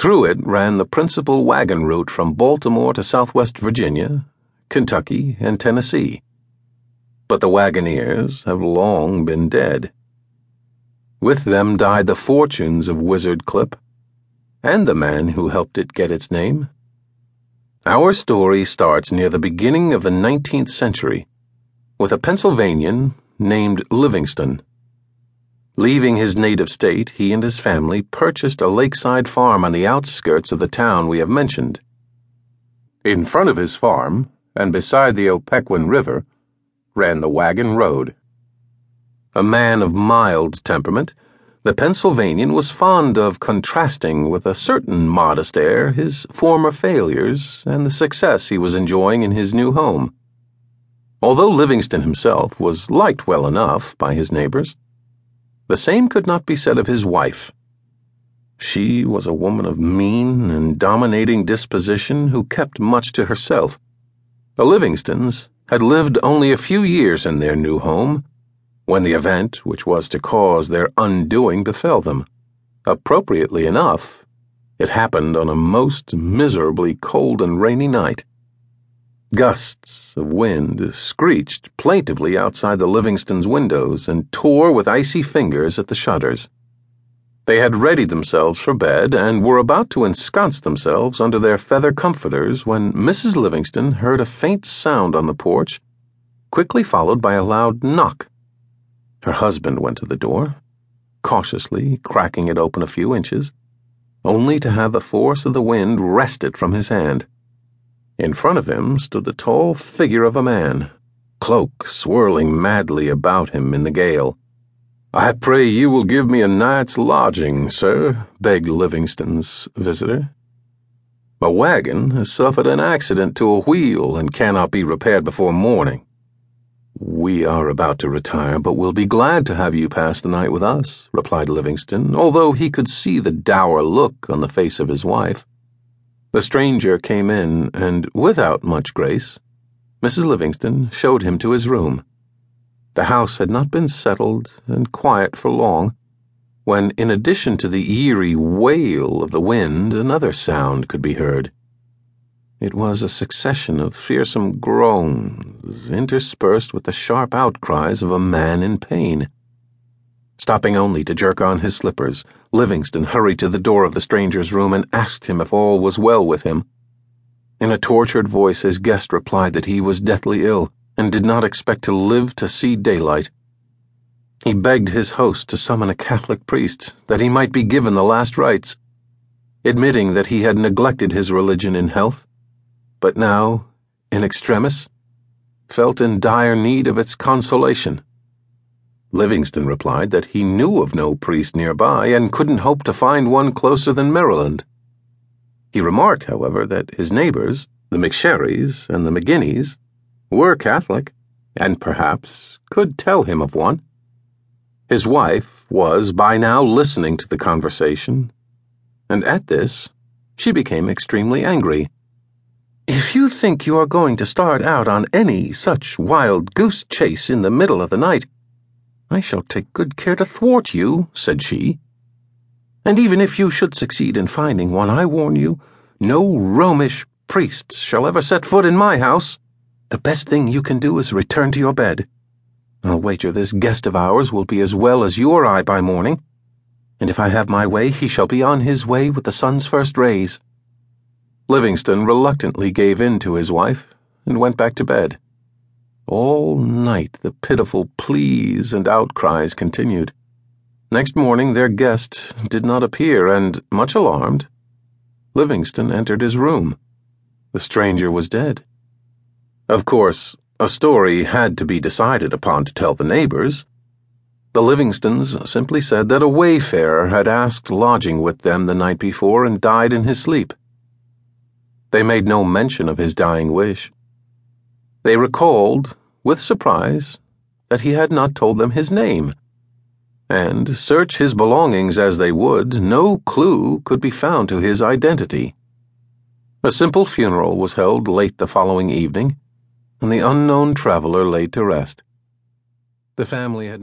Through it ran the principal wagon route from Baltimore to southwest Virginia, Kentucky, and Tennessee. But the wagoners have long been dead. With them died the fortunes of Wizard Clip and the man who helped it get its name. Our story starts near the beginning of the 19th century with a Pennsylvanian named Livingston. Leaving his native state, he and his family purchased a lakeside farm on the outskirts of the town we have mentioned. In front of his farm, and beside the Opequan River, ran the wagon road. A man of mild temperament, the Pennsylvanian was fond of contrasting with a certain modest air his former failures and the success he was enjoying in his new home. Although Livingston himself was liked well enough by his neighbors, the same could not be said of his wife. She was a woman of mean and dominating disposition who kept much to herself. The Livingstons had lived only a few years in their new home when the event which was to cause their undoing befell them. Appropriately enough, it happened on a most miserably cold and rainy night. Gusts of wind screeched plaintively outside the Livingstons' windows and tore with icy fingers at the shutters. They had readied themselves for bed and were about to ensconce themselves under their feather comforters when Mrs. Livingston heard a faint sound on the porch, quickly followed by a loud knock. Her husband went to the door, cautiously cracking it open a few inches, only to have the force of the wind wrest it from his hand. In front of him stood the tall figure of a man, cloak swirling madly about him in the gale. "I pray you will give me a night's lodging, sir," begged Livingston's visitor. "My wagon has suffered an accident to a wheel and cannot be repaired before morning. We are about to retire, but will be glad to have you pass the night with us," replied Livingston, although he could see the dour look on the face of his wife. The stranger came in, and without much grace, Mrs. Livingston showed him to his room. The house had not been settled and quiet for long, when, in addition to the eerie wail of the wind, another sound could be heard. It was a succession of fearsome groans, interspersed with the sharp outcries of a man in pain. Stopping only to jerk on his slippers, Livingston hurried to the door of the stranger's room and asked him if all was well with him. In a tortured voice, his guest replied that he was deathly ill and did not expect to live to see daylight. He begged his host to summon a Catholic priest, that he might be given the last rites, admitting that he had neglected his religion in health, but now, in extremis, felt in dire need of its consolation. Livingston replied that he knew of no priest nearby and couldn't hope to find one closer than Maryland. He remarked, however, that his neighbors, the McSherrys and the McGinnies, were Catholic and perhaps could tell him of one. His wife was by now listening to the conversation, and at this she became extremely angry. "If you think you are going to start out on any such wild goose chase in the middle of the night, I shall take good care to thwart you," said she. "And even if you should succeed in finding one, I warn you, no Romish priests shall ever set foot in my house. The best thing you can do is return to your bed. I'll wager this guest of ours will be as well as you or I by morning, and if I have my way, he shall be on his way with the sun's first rays." Livingston reluctantly gave in to his wife and went back to bed. All night the pitiful pleas and outcries continued. Next morning their guest did not appear, and, much alarmed, Livingston entered his room. The stranger was dead. Of course, a story had to be decided upon to tell the neighbors. The Livingstons simply said that a wayfarer had asked lodging with them the night before and died in his sleep. They made no mention of his dying wish. They recalled, with surprise, that he had not told them his name, and, search his belongings as they would, no clue could be found to his identity. A simple funeral was held late the following evening, and the unknown traveler laid to rest. The family had